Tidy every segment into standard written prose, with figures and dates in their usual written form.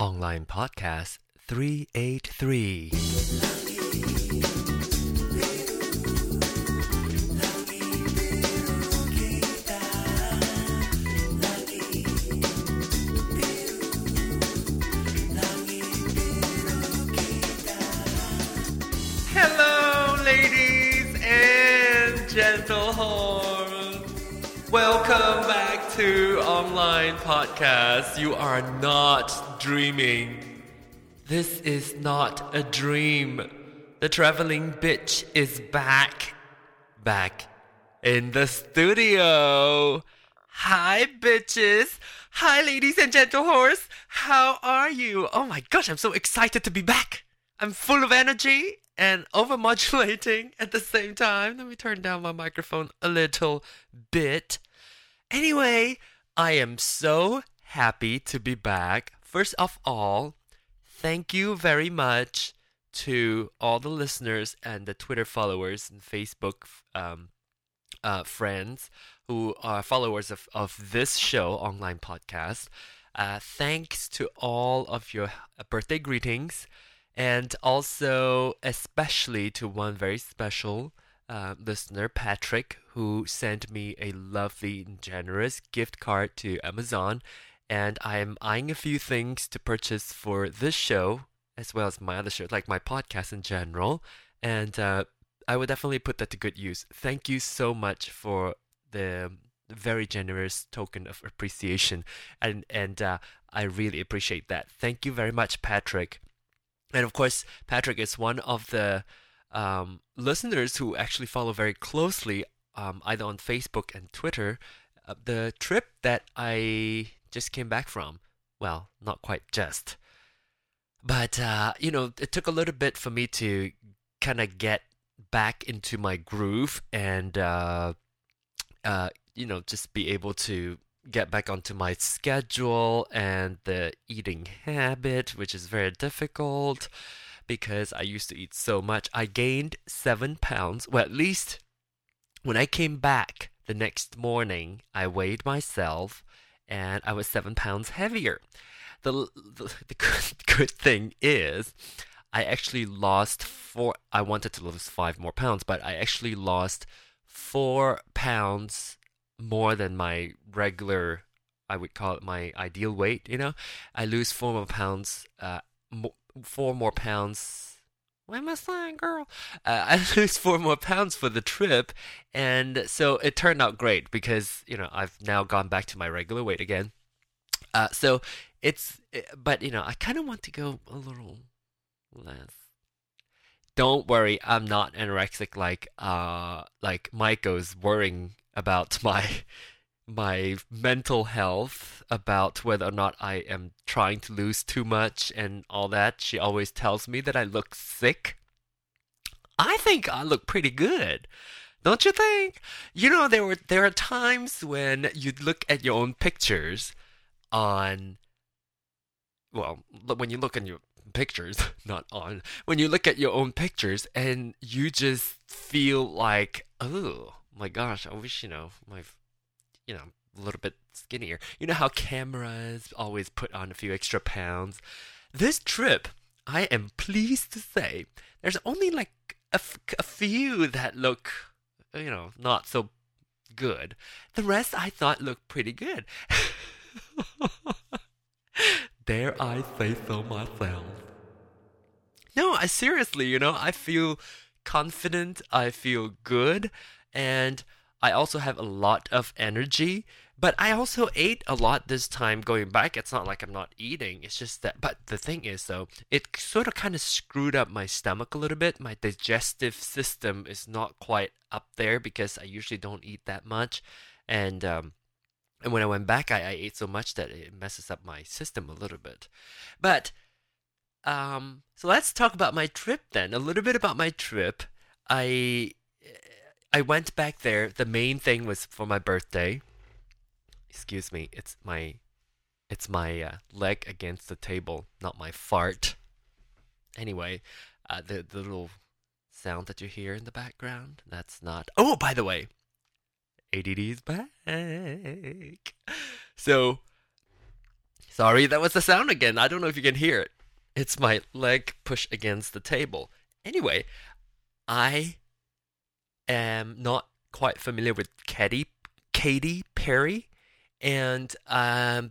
Online Podcast 383. Hello, ladies and gentlemen. Welcome back to Online Podcast. You are not dreaming. This is not a dream. The traveling bitch is back in the studio. Hi, bitches. Hi, ladies and gentle horse. How are you? Oh my gosh, I'm so excited to be back. I'm full of energy and overmodulating at the same time. Let me turn down my microphone a little bit. Anyway, I am so happy to be back. First of all, thank you very much to all the listeners and the Twitter followers and Facebook friends who are followers of this show, Online Podcast. Thanks to all of your birthday greetings, and also especially to one very special listener, Patrick, who sent me a lovely and generous gift card to Amazon. And I am eyeing a few things to purchase for this show, as well as my other show, like my podcast in general. And I would definitely put that to good use. Thank you so much for the very generous token of appreciation. And I really appreciate that. Thank you very much, Patrick. And of course, Patrick is one of the listeners who actually follow very closely, either on Facebook and Twitter, the trip that I just came back from. Well, not quite just. But, it took a little bit for me to kind of get back into my groove and, just be able to get back onto my schedule and the eating habit, which is very difficult because I used to eat so much. I gained 7 pounds. Well, at least when I came back the next morning, I weighed myself and I was 7 pounds heavier. The good thing is, I actually lost four. I wanted to lose 5 more pounds, but I actually lost 4 pounds more than my regular, I would call it my ideal weight. You know, I lose 4 more pounds. 4 more pounds. Where am I saying, girl? I lose 4 more pounds for the trip, and so it turned out great because I've now gone back to my regular weight again. But I kind of want to go a little less. Don't worry, I'm not anorexic like Michael's worrying about my mental health, about whether or not I am trying to lose too much and all that. She always tells me that I look sick. I think I look pretty good. Don't you think? There are times when you look at your own pictures when you look at your own pictures and you just feel like, oh my gosh, I wish, a little bit skinnier. You know how cameras always put on a few extra pounds? This trip, I am pleased to say, there's only like a few that look, not so good. The rest I thought looked pretty good. Dare I say so myself? No, I seriously, I feel confident, I feel good, and I also have a lot of energy, but I also ate a lot this time going back. It's not like I'm not eating. It's just that, but the thing is though, it sort of kind of screwed up my stomach a little bit. My digestive system is not quite up there because I usually don't eat that much. And when I went back, I ate so much that it messes up my system a little bit. But, so let's talk about my trip then. A little bit about my trip. I went back there. The main thing was for my birthday. Excuse me, it's my leg against the table, not my fart. Anyway, the little sound that you hear in the background, that's not. Oh, by the way, ADD is back. So Sorry, that was the sound again. I don't know if you can hear it. It's my leg push against the table. Anyway, I am not quite familiar with Katy Perry. And I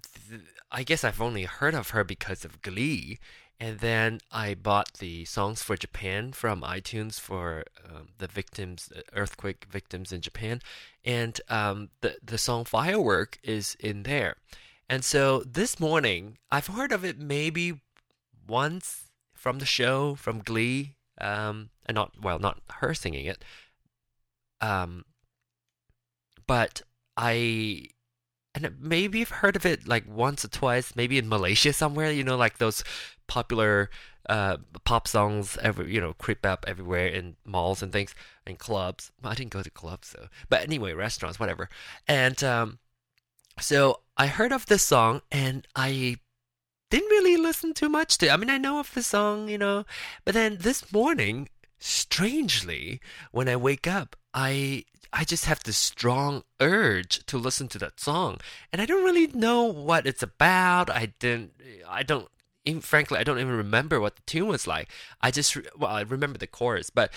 guess I've only heard of her because of Glee. And then I bought the Songs for Japan from iTunes for earthquake victims in Japan. And the song Firework is in there. And so this morning, I've heard of it maybe once from the show, from Glee. And not her singing it. But I... And maybe I've heard of it like once or twice, maybe in Malaysia somewhere, you know, like those popular pop songs, creep up everywhere in malls and things and clubs. Well, I didn't go to clubs, though. But anyway, restaurants, whatever. And so I heard of this song and I didn't really listen too much to it. I mean, I know of the song, you know, but then this morning, strangely, when I wake up, I just have this strong urge to listen to that song, and I don't really know what it's about. I don't even remember what the tune was like. I remember the chorus, but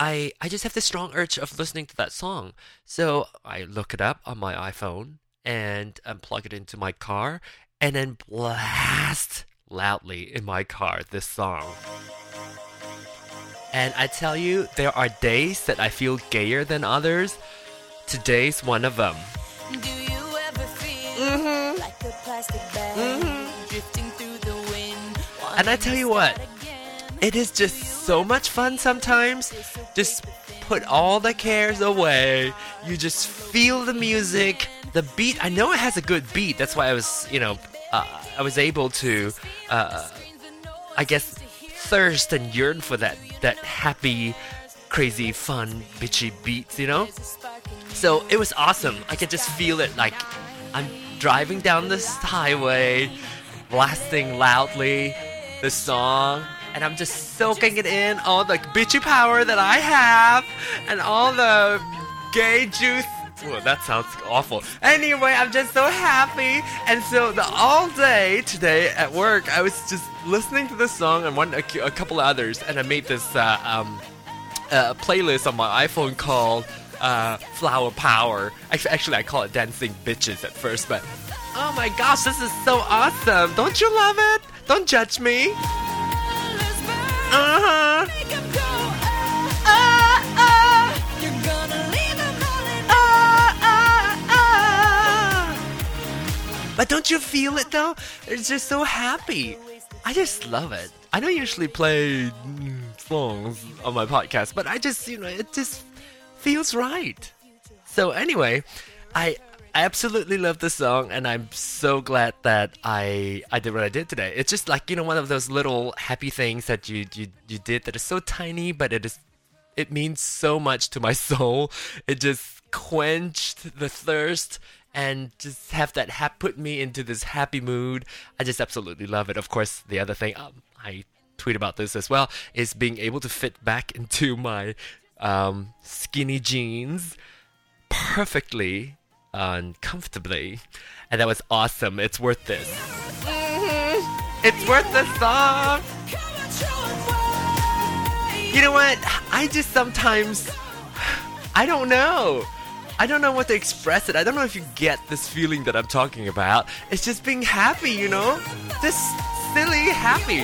I just have this strong urge of listening to that song. So I look it up on my iPhone and plug it into my car, and then blast loudly in my car this song. And I tell you, there are days that I feel gayer than others. Today's one of them. Do you ever feel like a plastic bag drifting through the wind? And I tell you what, it is just so much fun sometimes. Just put all the cares away. You just feel the music, the beat. I know it has a good beat. That's why I was, I was able to, I guess, thirst and yearn for that happy, crazy, fun, bitchy beats, you know? So it was awesome. I could just feel it, like I'm driving down this highway, blasting loudly the song, and I'm just soaking it in, all the bitchy power that I have, and all the gay juice. Well, that sounds awful. Anyway, I'm just so happy. And so all day today at work, I was just listening to this song and a couple others. And I made this playlist on my iPhone called Flower Power. Actually, I call it Dancing Bitches at first. But oh my gosh, this is so awesome. Don't you love it? Don't judge me. But don't you feel it though? It's just so happy. I just love it. I don't usually play songs on my podcast, but I just, it just feels right. So anyway, I absolutely love this song, and I'm so glad that I did what I did today. It's just like, one of those little happy things that you did that is so tiny, but it means so much to my soul. It just quenched the thirst. And just have that put me into this happy mood. I just absolutely love it. Of course, the other thing I tweet about this as well is being able to fit back into my skinny jeans perfectly and comfortably. And that was awesome. It's worth this. It's worth the song. You know what? I just sometimes... I don't know. I don't know what to express it. I don't know if you get this feeling that I'm talking about. It's just being happy, Just silly happy.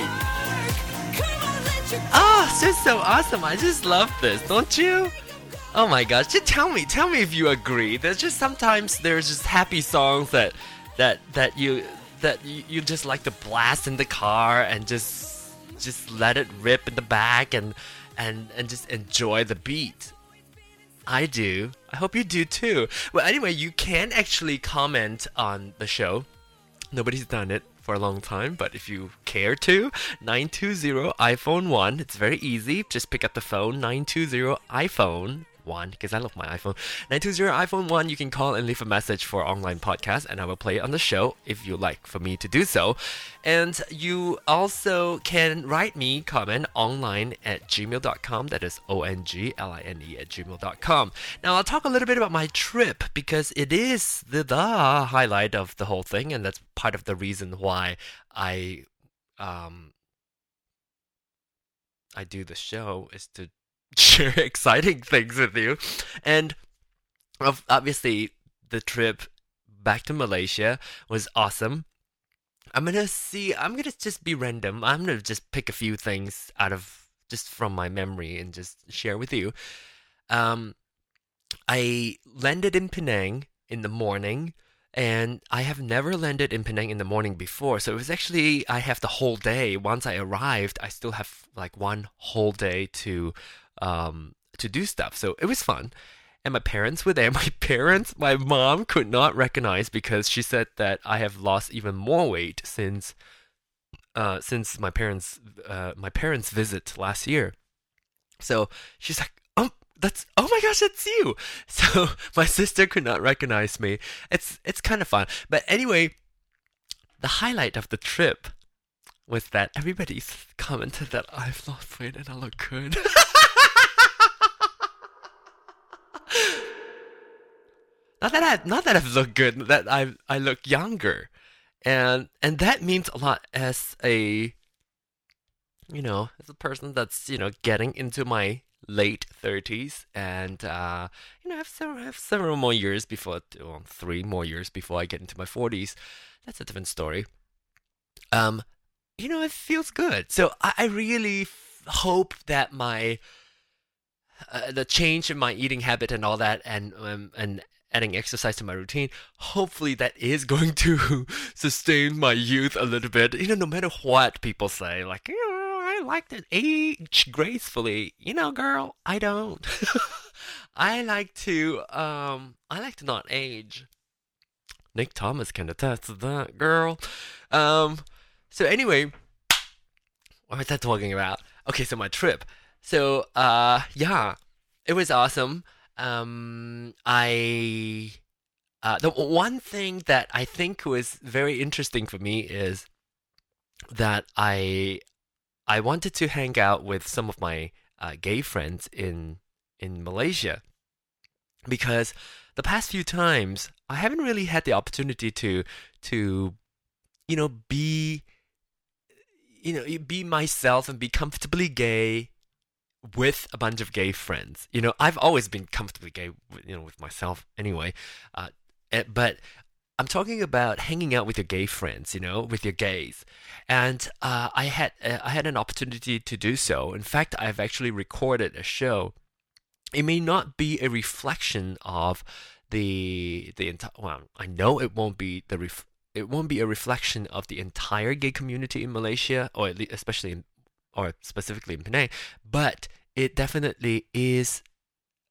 Oh, it's just so awesome. I just love this, don't you? Oh my gosh, just tell me if you agree. There's just happy songs that you just like to blast in the car and just let it rip in the back and just enjoy the beat. I do. I hope you do too. Well, anyway, you can actually comment on the show. Nobody's done it for a long time, but if you care to, 920 iPhone 1. It's very easy. Just pick up the phone, 920 iPhone 1, because I love my iPhone. 920 iPhone 1, you can call and leave a message for Online Podcast, and I will play it on the show if you like for me to do so. And you also can write me comment online@gmail.com. That is ONGLINE@gmail.com. Now, I'll talk a little bit about my trip, because it is the highlight of the whole thing, and that's part of the reason why I do the show, is to share exciting things with you. And obviously the trip back to Malaysia was awesome. I'm gonna just be random. I'm gonna just pick a few things out of just from my memory and just share with you. I landed in Penang in the morning, and I have never landed in Penang in the morning before. So it was actually, I have the whole day. Once I arrived, I still have like one whole day to do stuff. So it was fun. And my parents were there. My mom could not recognize, because she said that I have lost even more weight since my parents' visit last year. So she's like, oh my gosh, that's you. So my sister could not recognize me. It's kind of fun. But anyway, the highlight of the trip was that everybody commented that I've lost weight and I look good. Not that I've looked good, that I look younger. And that means a lot as a person that's, getting into my late 30s, and I have several more years before, 3 more years before I get into my 40s. That's a different story. It feels good. So I really hope that my the change in my eating habit and all that, and adding exercise to my routine, hopefully that is going to sustain my youth a little bit. No matter what people say, like, I like to age gracefully. Girl, I don't. I like to not age. Nick Thomas can attest to that, girl. So anyway, what was I talking about? Okay, so my trip. So yeah, it was awesome. The one thing that I think was very interesting for me is that I wanted to hang out with some of my gay friends in Malaysia, because the past few times I haven't really had the opportunity to be myself and be comfortably gay with a bunch of gay friends. I've always been comfortably gay with myself anyway, but I'm talking about hanging out with your gay friends, with your gays. And I had an opportunity to do so. In fact, I've actually recorded a show. It may not be a reflection of the entire, well, I know it won't be a reflection of the entire gay community in Malaysia, or at least specifically in Penang, but it definitely is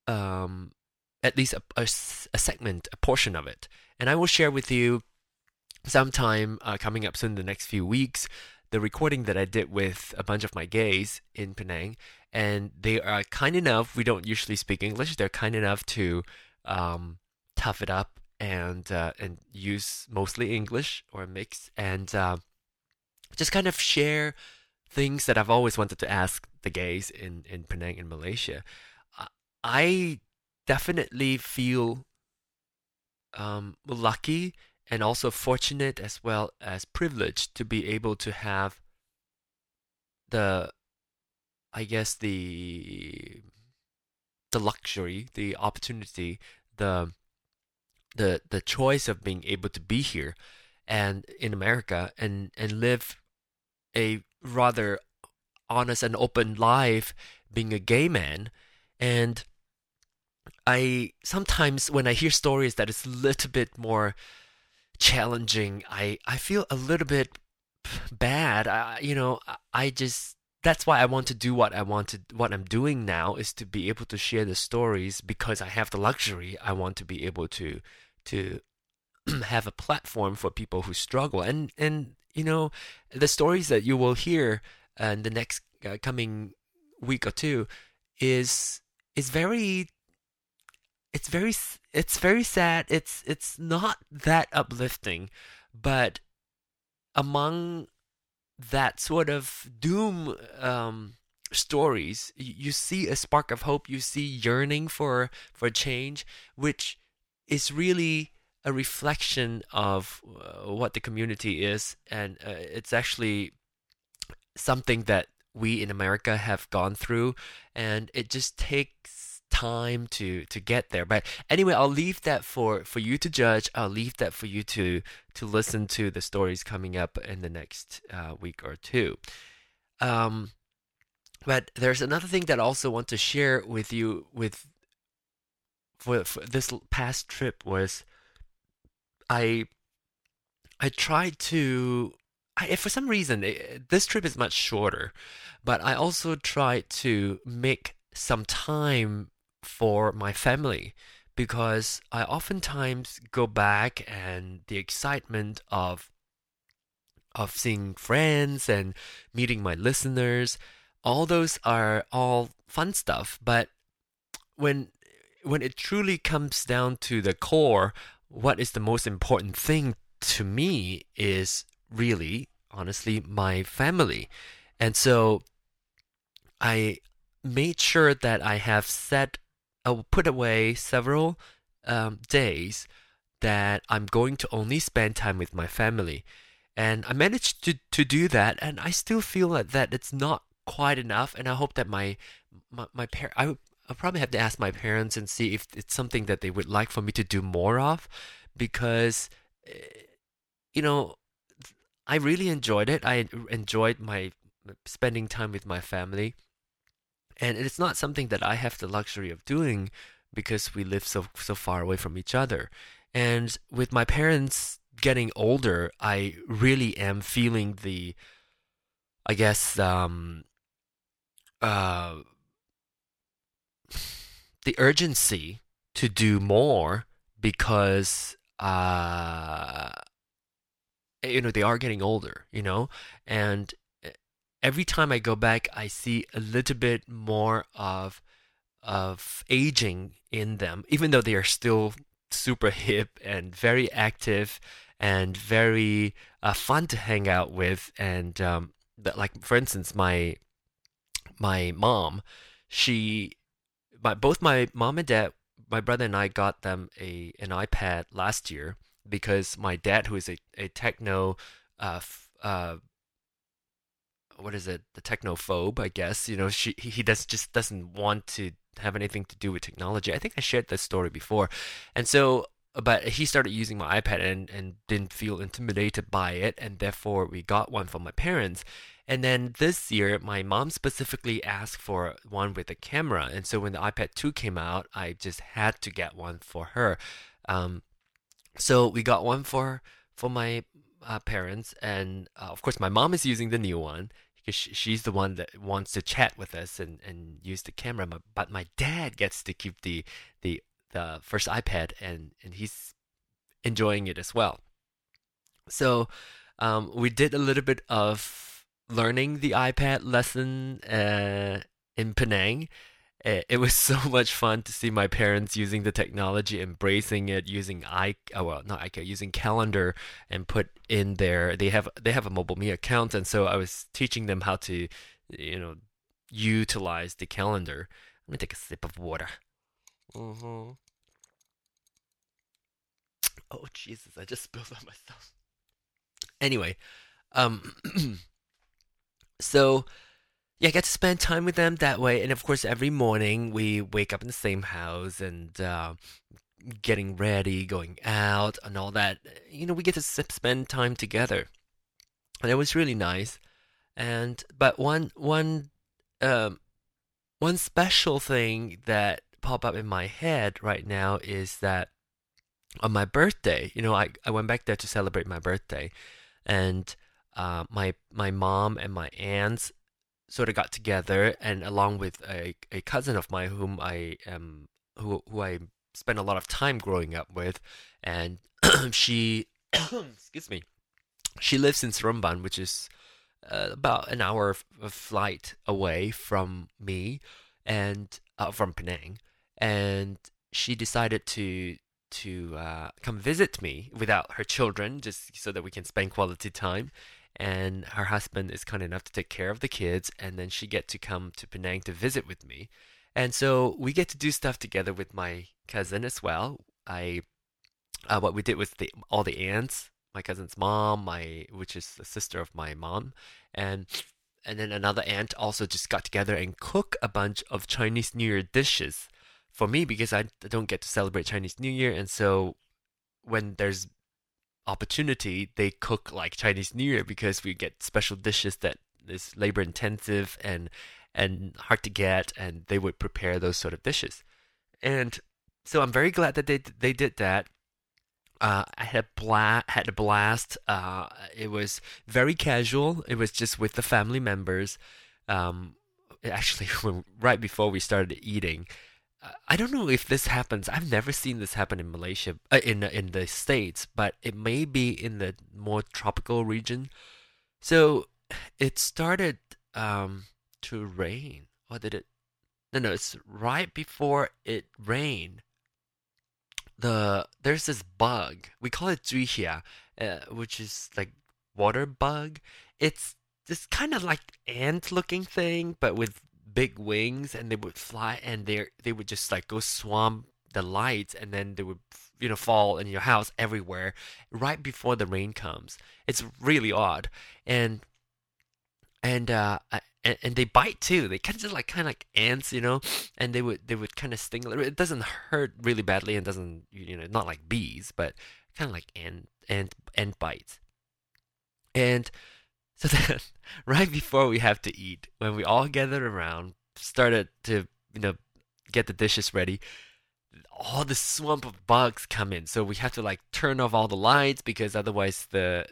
at least a segment, a portion of it. And I will share with you sometime coming up soon, the next few weeks, the recording that I did with a bunch of my gays in Penang. And they are kind enough, we don't usually speak English, they're kind enough to tough it up and use mostly English or a mix, and just kind of share things that I've always wanted to ask the gays in Penang and Malaysia. I definitely feel lucky and also fortunate as well as privileged to be able to have the luxury, the opportunity, the choice of being able to be here and in America and live a rather honest and open life being a gay man. And I sometimes, when I hear stories that is a little bit more challenging, I feel a little bit bad. That's why I want to do what I'm doing now, is to be able to share the stories, because I have the luxury. I want to be able to have a platform for people who struggle, and the stories that you will hear in the next coming week or two is very it's very sad. It's not that uplifting, but among that sort of doom stories, you see a spark of hope. You see yearning for change, which is really a reflection of what the community is, and it's actually something that we in America have gone through, and it just takes time to get there. But anyway, I'll leave that for you to judge. I'll leave that for you to listen to the stories coming up in the next week or two. But there's another thing that I also want to share with you for this past trip was I tried to, for some reason, this trip is much shorter, but I also tried to make some time for my family, because I oftentimes go back and the excitement of seeing friends and meeting my listeners, all those are all fun stuff. But when it truly comes down to the core, what is the most important thing to me is really, honestly, my family. And so I made sure that I have put away several days that I'm going to only spend time with my family. And I managed to do that, and I still feel that it's not quite enough. And I hope that my parents, I'll probably have to ask my parents and see if it's something that they would like for me to do more of, because, you know, I really enjoyed it. I enjoyed my spending time with my family, and it's not something that I have the luxury of doing because we live so far away from each other. And with my parents getting older, I really am feeling the, I guess, the urgency to do more, because you know, they are getting older, you know, and every time I go back, I see a little bit more of aging in them, even though they are still super hip and very active and very fun to hang out with. And like, for instance, my mom, both my mom and dad, my brother and I got them an iPad last year, because my dad, who is a techno, the technophobe, I guess, you know, he doesn't want to have anything to do with technology. I think I shared this story before. And so, but he started using my iPad and didn't feel intimidated by it, and therefore we got one for my parents. And then this year, my mom specifically asked for one with a camera. And so when the iPad 2 came out, I just had to get one for her. So we got one for my parents. And of course, my mom is using the new one, because she's the one that wants to chat with us and use the camera. But my dad gets to keep the first iPad, and he's enjoying it as well. So we did a little bit of learning the iPad lesson in Penang. It was so much fun to see my parents using the technology, embracing it, using Calendar, and put in there. They have a MobileMe account, and so I was teaching them how to, you know, utilize the Calendar. Let me take a sip of water. Mm-hmm. Oh Jesus! I just spilled on myself. Anyway, So, yeah, I get to spend time with them that way. And of course, every morning we wake up in the same house and getting ready, going out and all that. You know, we get to spend time together. And it was really nice. But one special thing that popped up in my head right now is that on my birthday, you know, I went back there to celebrate my birthday, and my mom and my aunts sort of got together, and along with a cousin of mine who I spent a lot of time growing up with, and she excuse me, she lives in Seremban, which is about an hour of flight away from me and from Penang, and she decided to come visit me without her children, just so that we can spend quality time. And her husband is kind enough to take care of the kids, and then she gets to come to Penang to visit with me. And so we get to do stuff together with my cousin as well. What we did was all the aunts, my cousin's mom, which is the sister of my mom, and then another aunt also just got together and cook a bunch of Chinese New Year dishes for me, because I don't get to celebrate Chinese New Year. And so when there's opportunity, they cook like Chinese New Year, because we get special dishes that is labor intensive and hard to get, and they would prepare those sort of dishes. And so I'm very glad that they did that. I had a blast. It was very casual. It was just with the family members. Actually, right before we started eating, I don't know if this happens. I've never seen this happen in Malaysia, in the States, but it may be in the more tropical region. So it started to rain. Or did it? No, it's right before it rained. There's this bug. We call it zuihia, which is like water bug. It's this kind of like ant-looking thing, but with big wings, and they would fly, and they would just like go swamp the lights, and then they would fall in your house everywhere right before the rain comes. It's really odd, and they bite too. They kind of like ants, and they would kind of sting. It doesn't hurt really badly, and doesn't not like bees, but kind of like ant bites. And so then, right before we have to eat, when we all gathered around, started to, get the dishes ready, all the swamp of bugs come in. So we have to like turn off all the lights, because otherwise the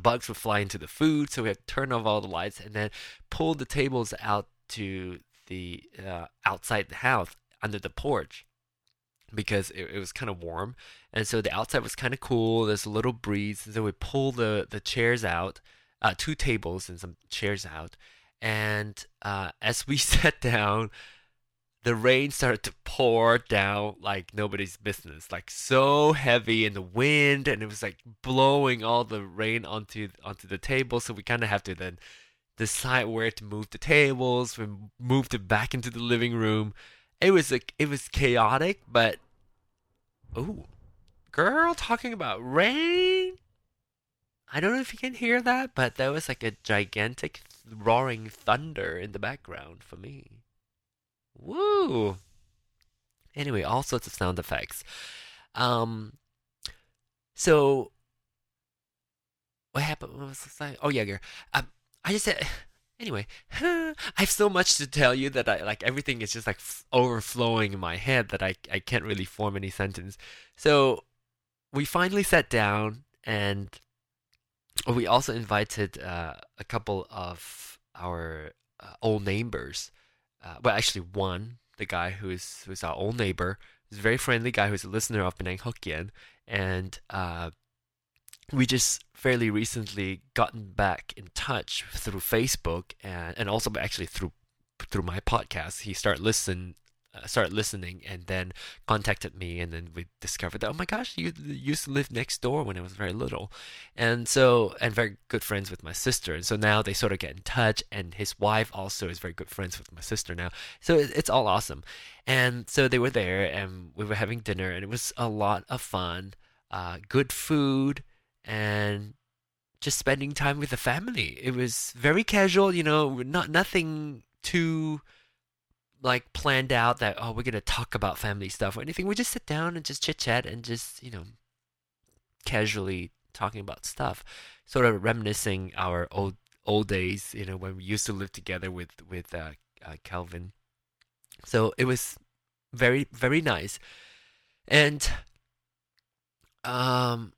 bugs would fly into the food. So we have to turn off all the lights, and then pull the tables out to the outside the house under the porch, because it was kind of warm, and so the outside was kind of cool. There's a little breeze, and so we pull the chairs out, two tables and some chairs out, and as we sat down, the rain started to pour down like nobody's business, like so heavy in the wind, and it was like blowing all the rain onto the table. So we kind of have to then decide where to move the tables. We moved it back into the living room. It was chaotic, but oh, girl, talking about rain. I don't know if you can hear that, but there was like a gigantic roaring thunder in the background for me. Woo! Anyway, all sorts of sound effects. So what happened? What was I? Oh yeah, girl. I just said. Anyway, I have so much to tell you that everything is just like overflowing in my head that I can't really form any sentence. So we finally sat down, and we also invited a couple of our old neighbors. Well, actually one, the guy who's our old neighbor, is a very friendly guy who's a listener of Penang Hokkien, and we just fairly recently gotten back in touch through Facebook and also actually through my podcast. He started listening and then contacted me, and then we discovered that, oh my gosh, you used to live next door when I was very little, and very good friends with my sister. And so now they sort of get in touch, and his wife also is very good friends with my sister now. So it's all awesome. And so they were there, and we were having dinner, and it was a lot of fun, good food, and just spending time with the family. It was very casual, nothing too like planned out that, oh, we're going to talk about family stuff or anything. We just sit down and just chit chat and just, casually talking about stuff, sort of reminiscing our old days, when we used to live together with Calvin. So it was very, very nice. And, and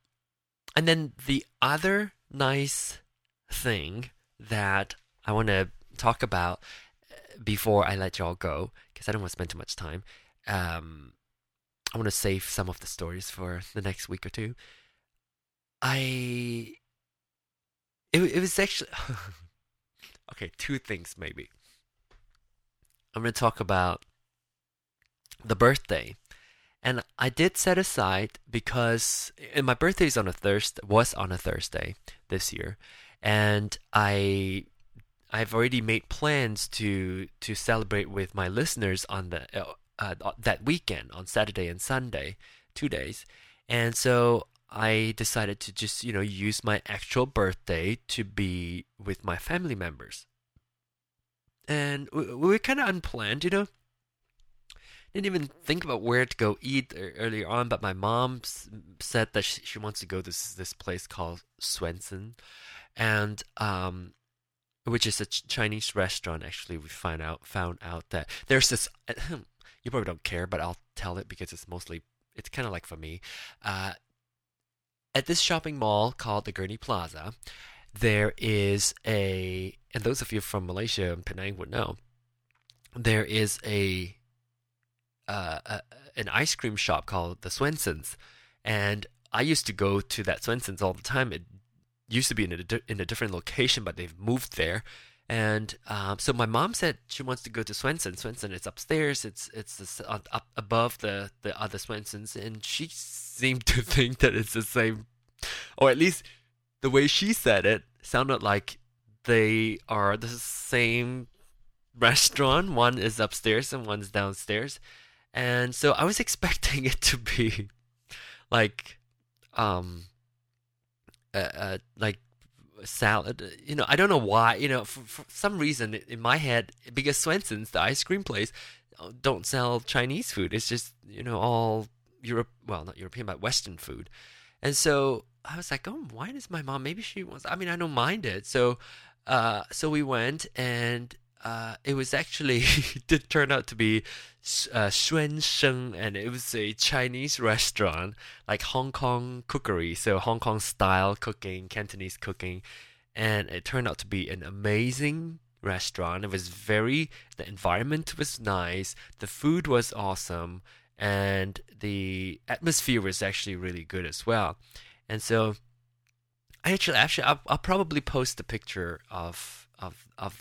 then the other nice thing that I want to talk about before I let y'all go, because I don't want to spend too much time. I want to save some of the stories for the next week or two. It was actually okay. Two things maybe. I'm going to talk about the birthday. And I did set aside because my birthday was on a Thursday this year, and I've already made plans to celebrate with my listeners on that weekend, on Saturday and Sunday, 2 days. And so I decided to just, use my actual birthday to be with my family members. And we kind of unplanned, Didn't even think about where to go eat earlier on, but my mom said that she wants to go to this place called Swensen's, and which is a Chinese restaurant. Actually, we found out that there's this. You probably don't care, but I'll tell it because it's kind of like for me. At this shopping mall called the Gurney Plaza, there is and those of you from Malaysia and Penang would know, there is an ice cream shop called the Swensen's, and I used to go to that Swensen's all the time. It used to be in a different location, but they've moved there. And so my mom said she wants to go to Swensen's. Swensen's is upstairs. It's up above the other Swensen's, and she seemed to think that it's the same, or at least the way she said it sounded like they are the same restaurant. One is upstairs and one's downstairs. And so I was expecting it to be like, like salad. I don't know why. For some reason in my head, because Swensen's, the ice cream place, don't sell Chinese food. It's just all Europe. Well, not European, but Western food. And so I was like, oh, why does my mom? Maybe she wants. I mean, I don't mind it. So, so we went, and it was actually did turn out to be Xuan Sheng, and it was a Chinese restaurant, like Hong Kong cookery, so Hong Kong style cooking, Cantonese cooking, and it turned out to be an amazing restaurant. It was the environment was nice, the food was awesome, and the atmosphere was actually really good as well. And so, actually, I'll probably post a picture of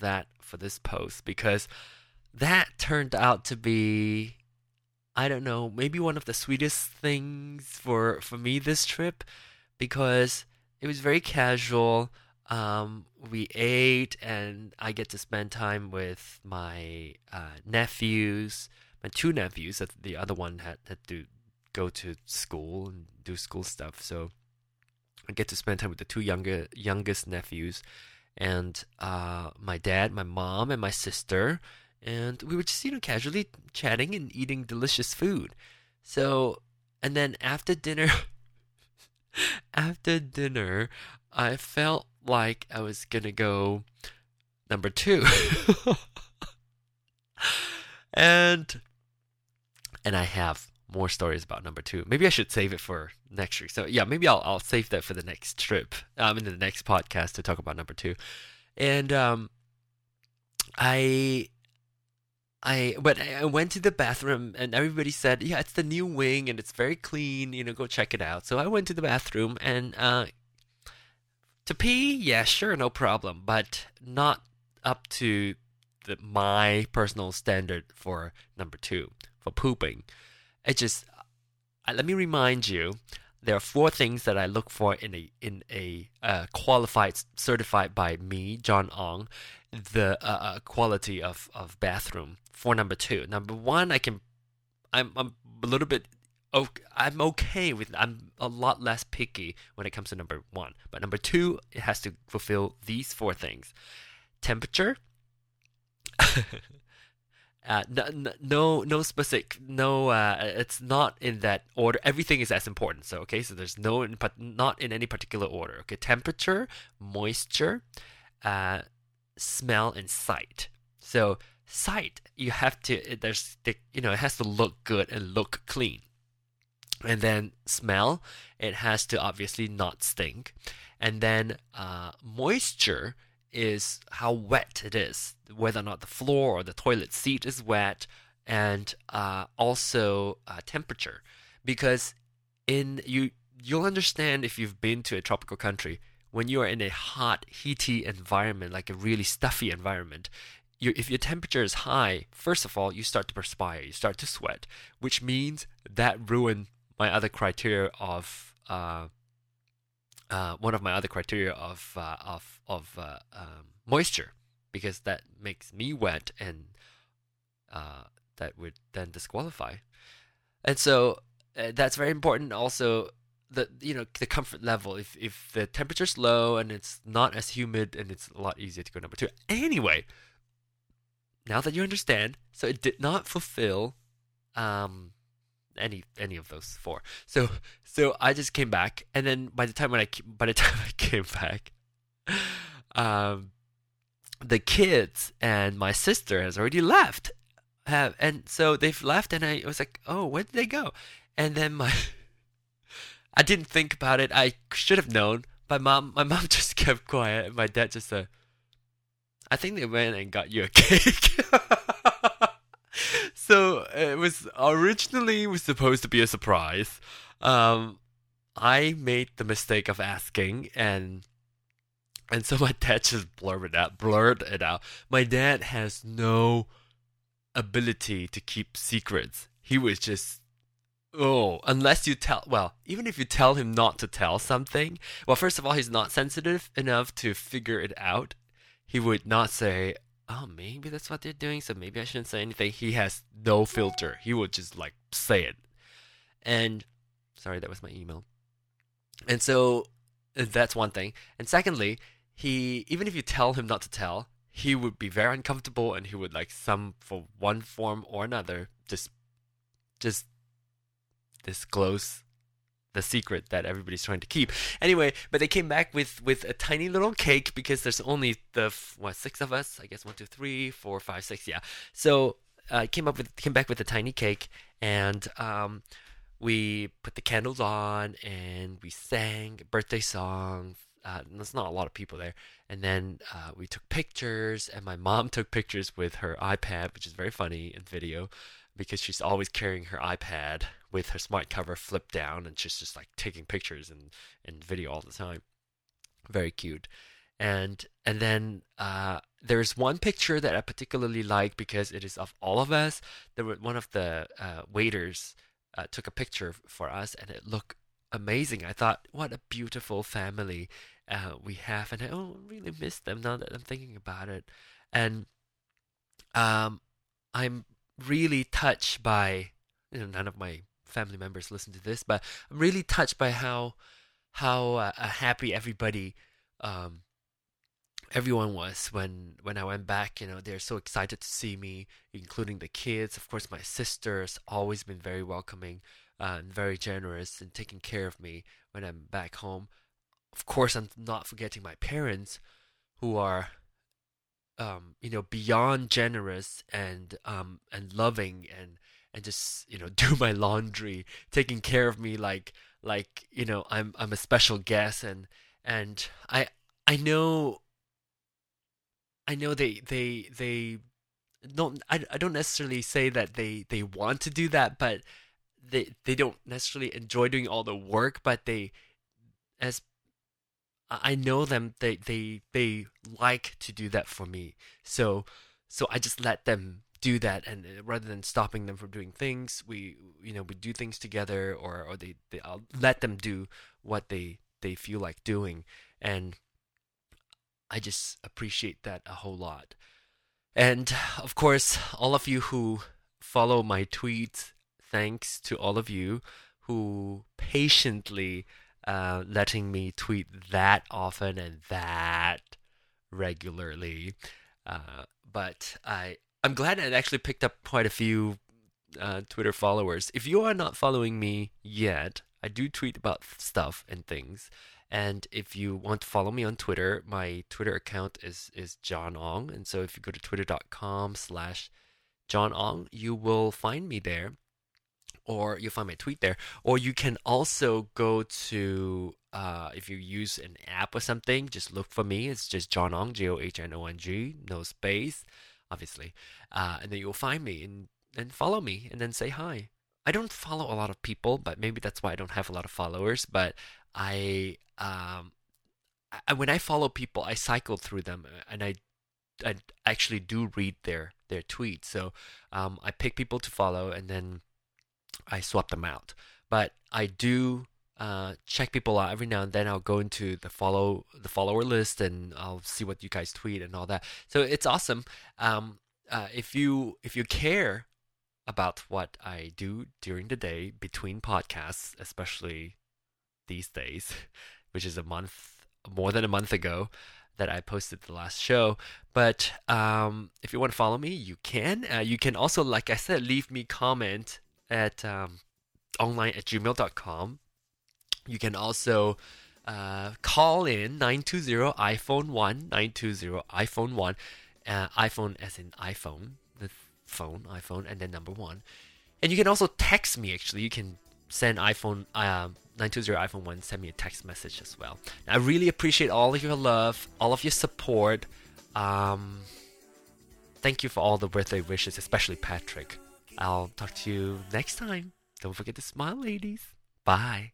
that for this post, because that turned out to be, I don't know, maybe one of the sweetest things for me this trip, because it was very casual. We ate, and I get to spend time with my nephews, my two nephews. The other one had to go to school and do school stuff, so I get to spend time with the two youngest nephews, and my dad, my mom, and my sister, and we were just casually chatting and eating delicious food. So, and then after dinner, I felt like I was gonna go number two, and I have more stories about number two. Maybe I should save it for next week. So yeah, maybe I'll save that for the next trip, in the next podcast, to talk about number two. And I went to the bathroom, and everybody said, yeah, it's the new wing and it's very clean, go check it out. So I went to the bathroom, and to pee, yeah, sure, no problem, but not up to my personal standard for number two, for pooping. Let me remind you, there are four things that I look for in a qualified, certified by me, John Ong, the quality of bathroom for number two. Number one, I'm okay with. I'm a lot less picky when it comes to number one, but number two, it has to fulfill these four things: temperature. It's not in that order. Everything is as important. So, okay, so there's not in any particular order. Okay, temperature, moisture, smell, and sight. So, sight, you have to, it has to look good and look clean. And then smell, it has to obviously not stink. And then moisture is how wet it is, whether or not the floor or the toilet seat is wet, and also temperature, because you'll understand if you've been to a tropical country. When you are in a hot, heaty environment, like a really stuffy environment, if your temperature is high, first of all, you start to perspire, you start to sweat, which means that ruined my other criteria of one of my other criteria of moisture, because that makes me wet, and that would then disqualify. And so that's very important. Also, the comfort level. If the temperature's low and it's not as humid, and it's a lot easier to go number two. Anyway, now that you understand, so it did not fulfill any of those four. So I just came back, and then by the time I came back, the kids and my sister has already left. And so they've left, and I was like, oh, where did they go? And then I didn't think about it. I should have known. My mom just kept quiet, and my dad just said, I think they went and got you a cake. So it was originally supposed to be a surprise. I made the mistake of asking, and so my dad just blurted it out. My dad has no ability to keep secrets. He was just, unless you tell, even if you tell him not to tell something, first of all, he's not sensitive enough to figure it out. He would not say, oh, maybe that's what they're doing, so maybe I shouldn't say anything. He has no filter. He would just say it. And sorry, that was my email. And so that's one thing. And secondly, even if you tell him not to tell, he would be very uncomfortable, and he would for one form or another, just disclose the secret that everybody's trying to keep. Anyway, but they came back with a tiny little cake, because there's only six of us, I guess, 1, 2, 3, 4, 5, 6, yeah. So I came back with a tiny cake, and we put the candles on, and we sang a birthday song. There's not a lot of people there. And then we took pictures, and my mom took pictures with her iPad, which is very funny in video, because she's always carrying her iPad with her smart cover flipped down, and she's just taking pictures and video all the time. Very cute. And then there's one picture that I particularly like, because it is of all of us. One of the waiters took a picture for us, and it looked amazing. I thought, what a beautiful family we have, and I don't really miss them now that I'm thinking about it. And I'm really touched by, none of my family members listen to this, but I'm really touched by how happy everyone was when I went back. They're so excited to see me, including the kids. Of course, my sister has always been very welcoming and very generous in taking care of me when I'm back home. Of course, I'm not forgetting my parents, who are beyond generous and loving, and just do my laundry, taking care of me like I'm a special guest, and I know they don't, I don't necessarily say that they want to do that, but they don't necessarily enjoy doing all the work, but as I know them, they like to do that for me. So I just let them do that, and rather than stopping them from doing things, we do things together, or I'll let them do what they feel like doing, and I just appreciate that a whole lot. And of course, all of you who follow my tweets, thanks to all of you who patiently letting me tweet that often and that regularly. But I'm glad I actually picked up quite a few Twitter followers. If you are not following me yet, I do tweet about stuff and things. And if you want to follow me on Twitter, my Twitter account is John Ong. And so if you go to twitter.com/John Ong, you will find me there. Or you'll find my tweet there. Or you can also go to, if you use an app or something, just look for me. It's just John Ong, Johnong, no space, obviously. And then you'll find me and follow me, and then say hi. I don't follow a lot of people, but maybe that's why I don't have a lot of followers. But I when I follow people, I cycle through them, and I I actually do read their tweets. So I pick people to follow and then I swap them out. But I do check people out every now and then. I'll go into the follower list and I'll see what you guys tweet and all that. So it's awesome. If you care about what I do during the day between podcasts, especially these days, which is more than a month ago that I posted the last show. But if you want to follow me, you can. You can also, like I said, leave me comment at online@gmail.com. You can also call in 920-iPhone-1, 920-iPhone-1, iPhone as in iPhone, the phone, iPhone, and then number 1. And you can also text me, actually. You can send 920-iPhone-1, send me a text message as well. And I really appreciate all of your love, all of your support. Thank you for all the birthday wishes, especially Patrick. I'll talk to you next time. Don't forget to smile, ladies. Bye.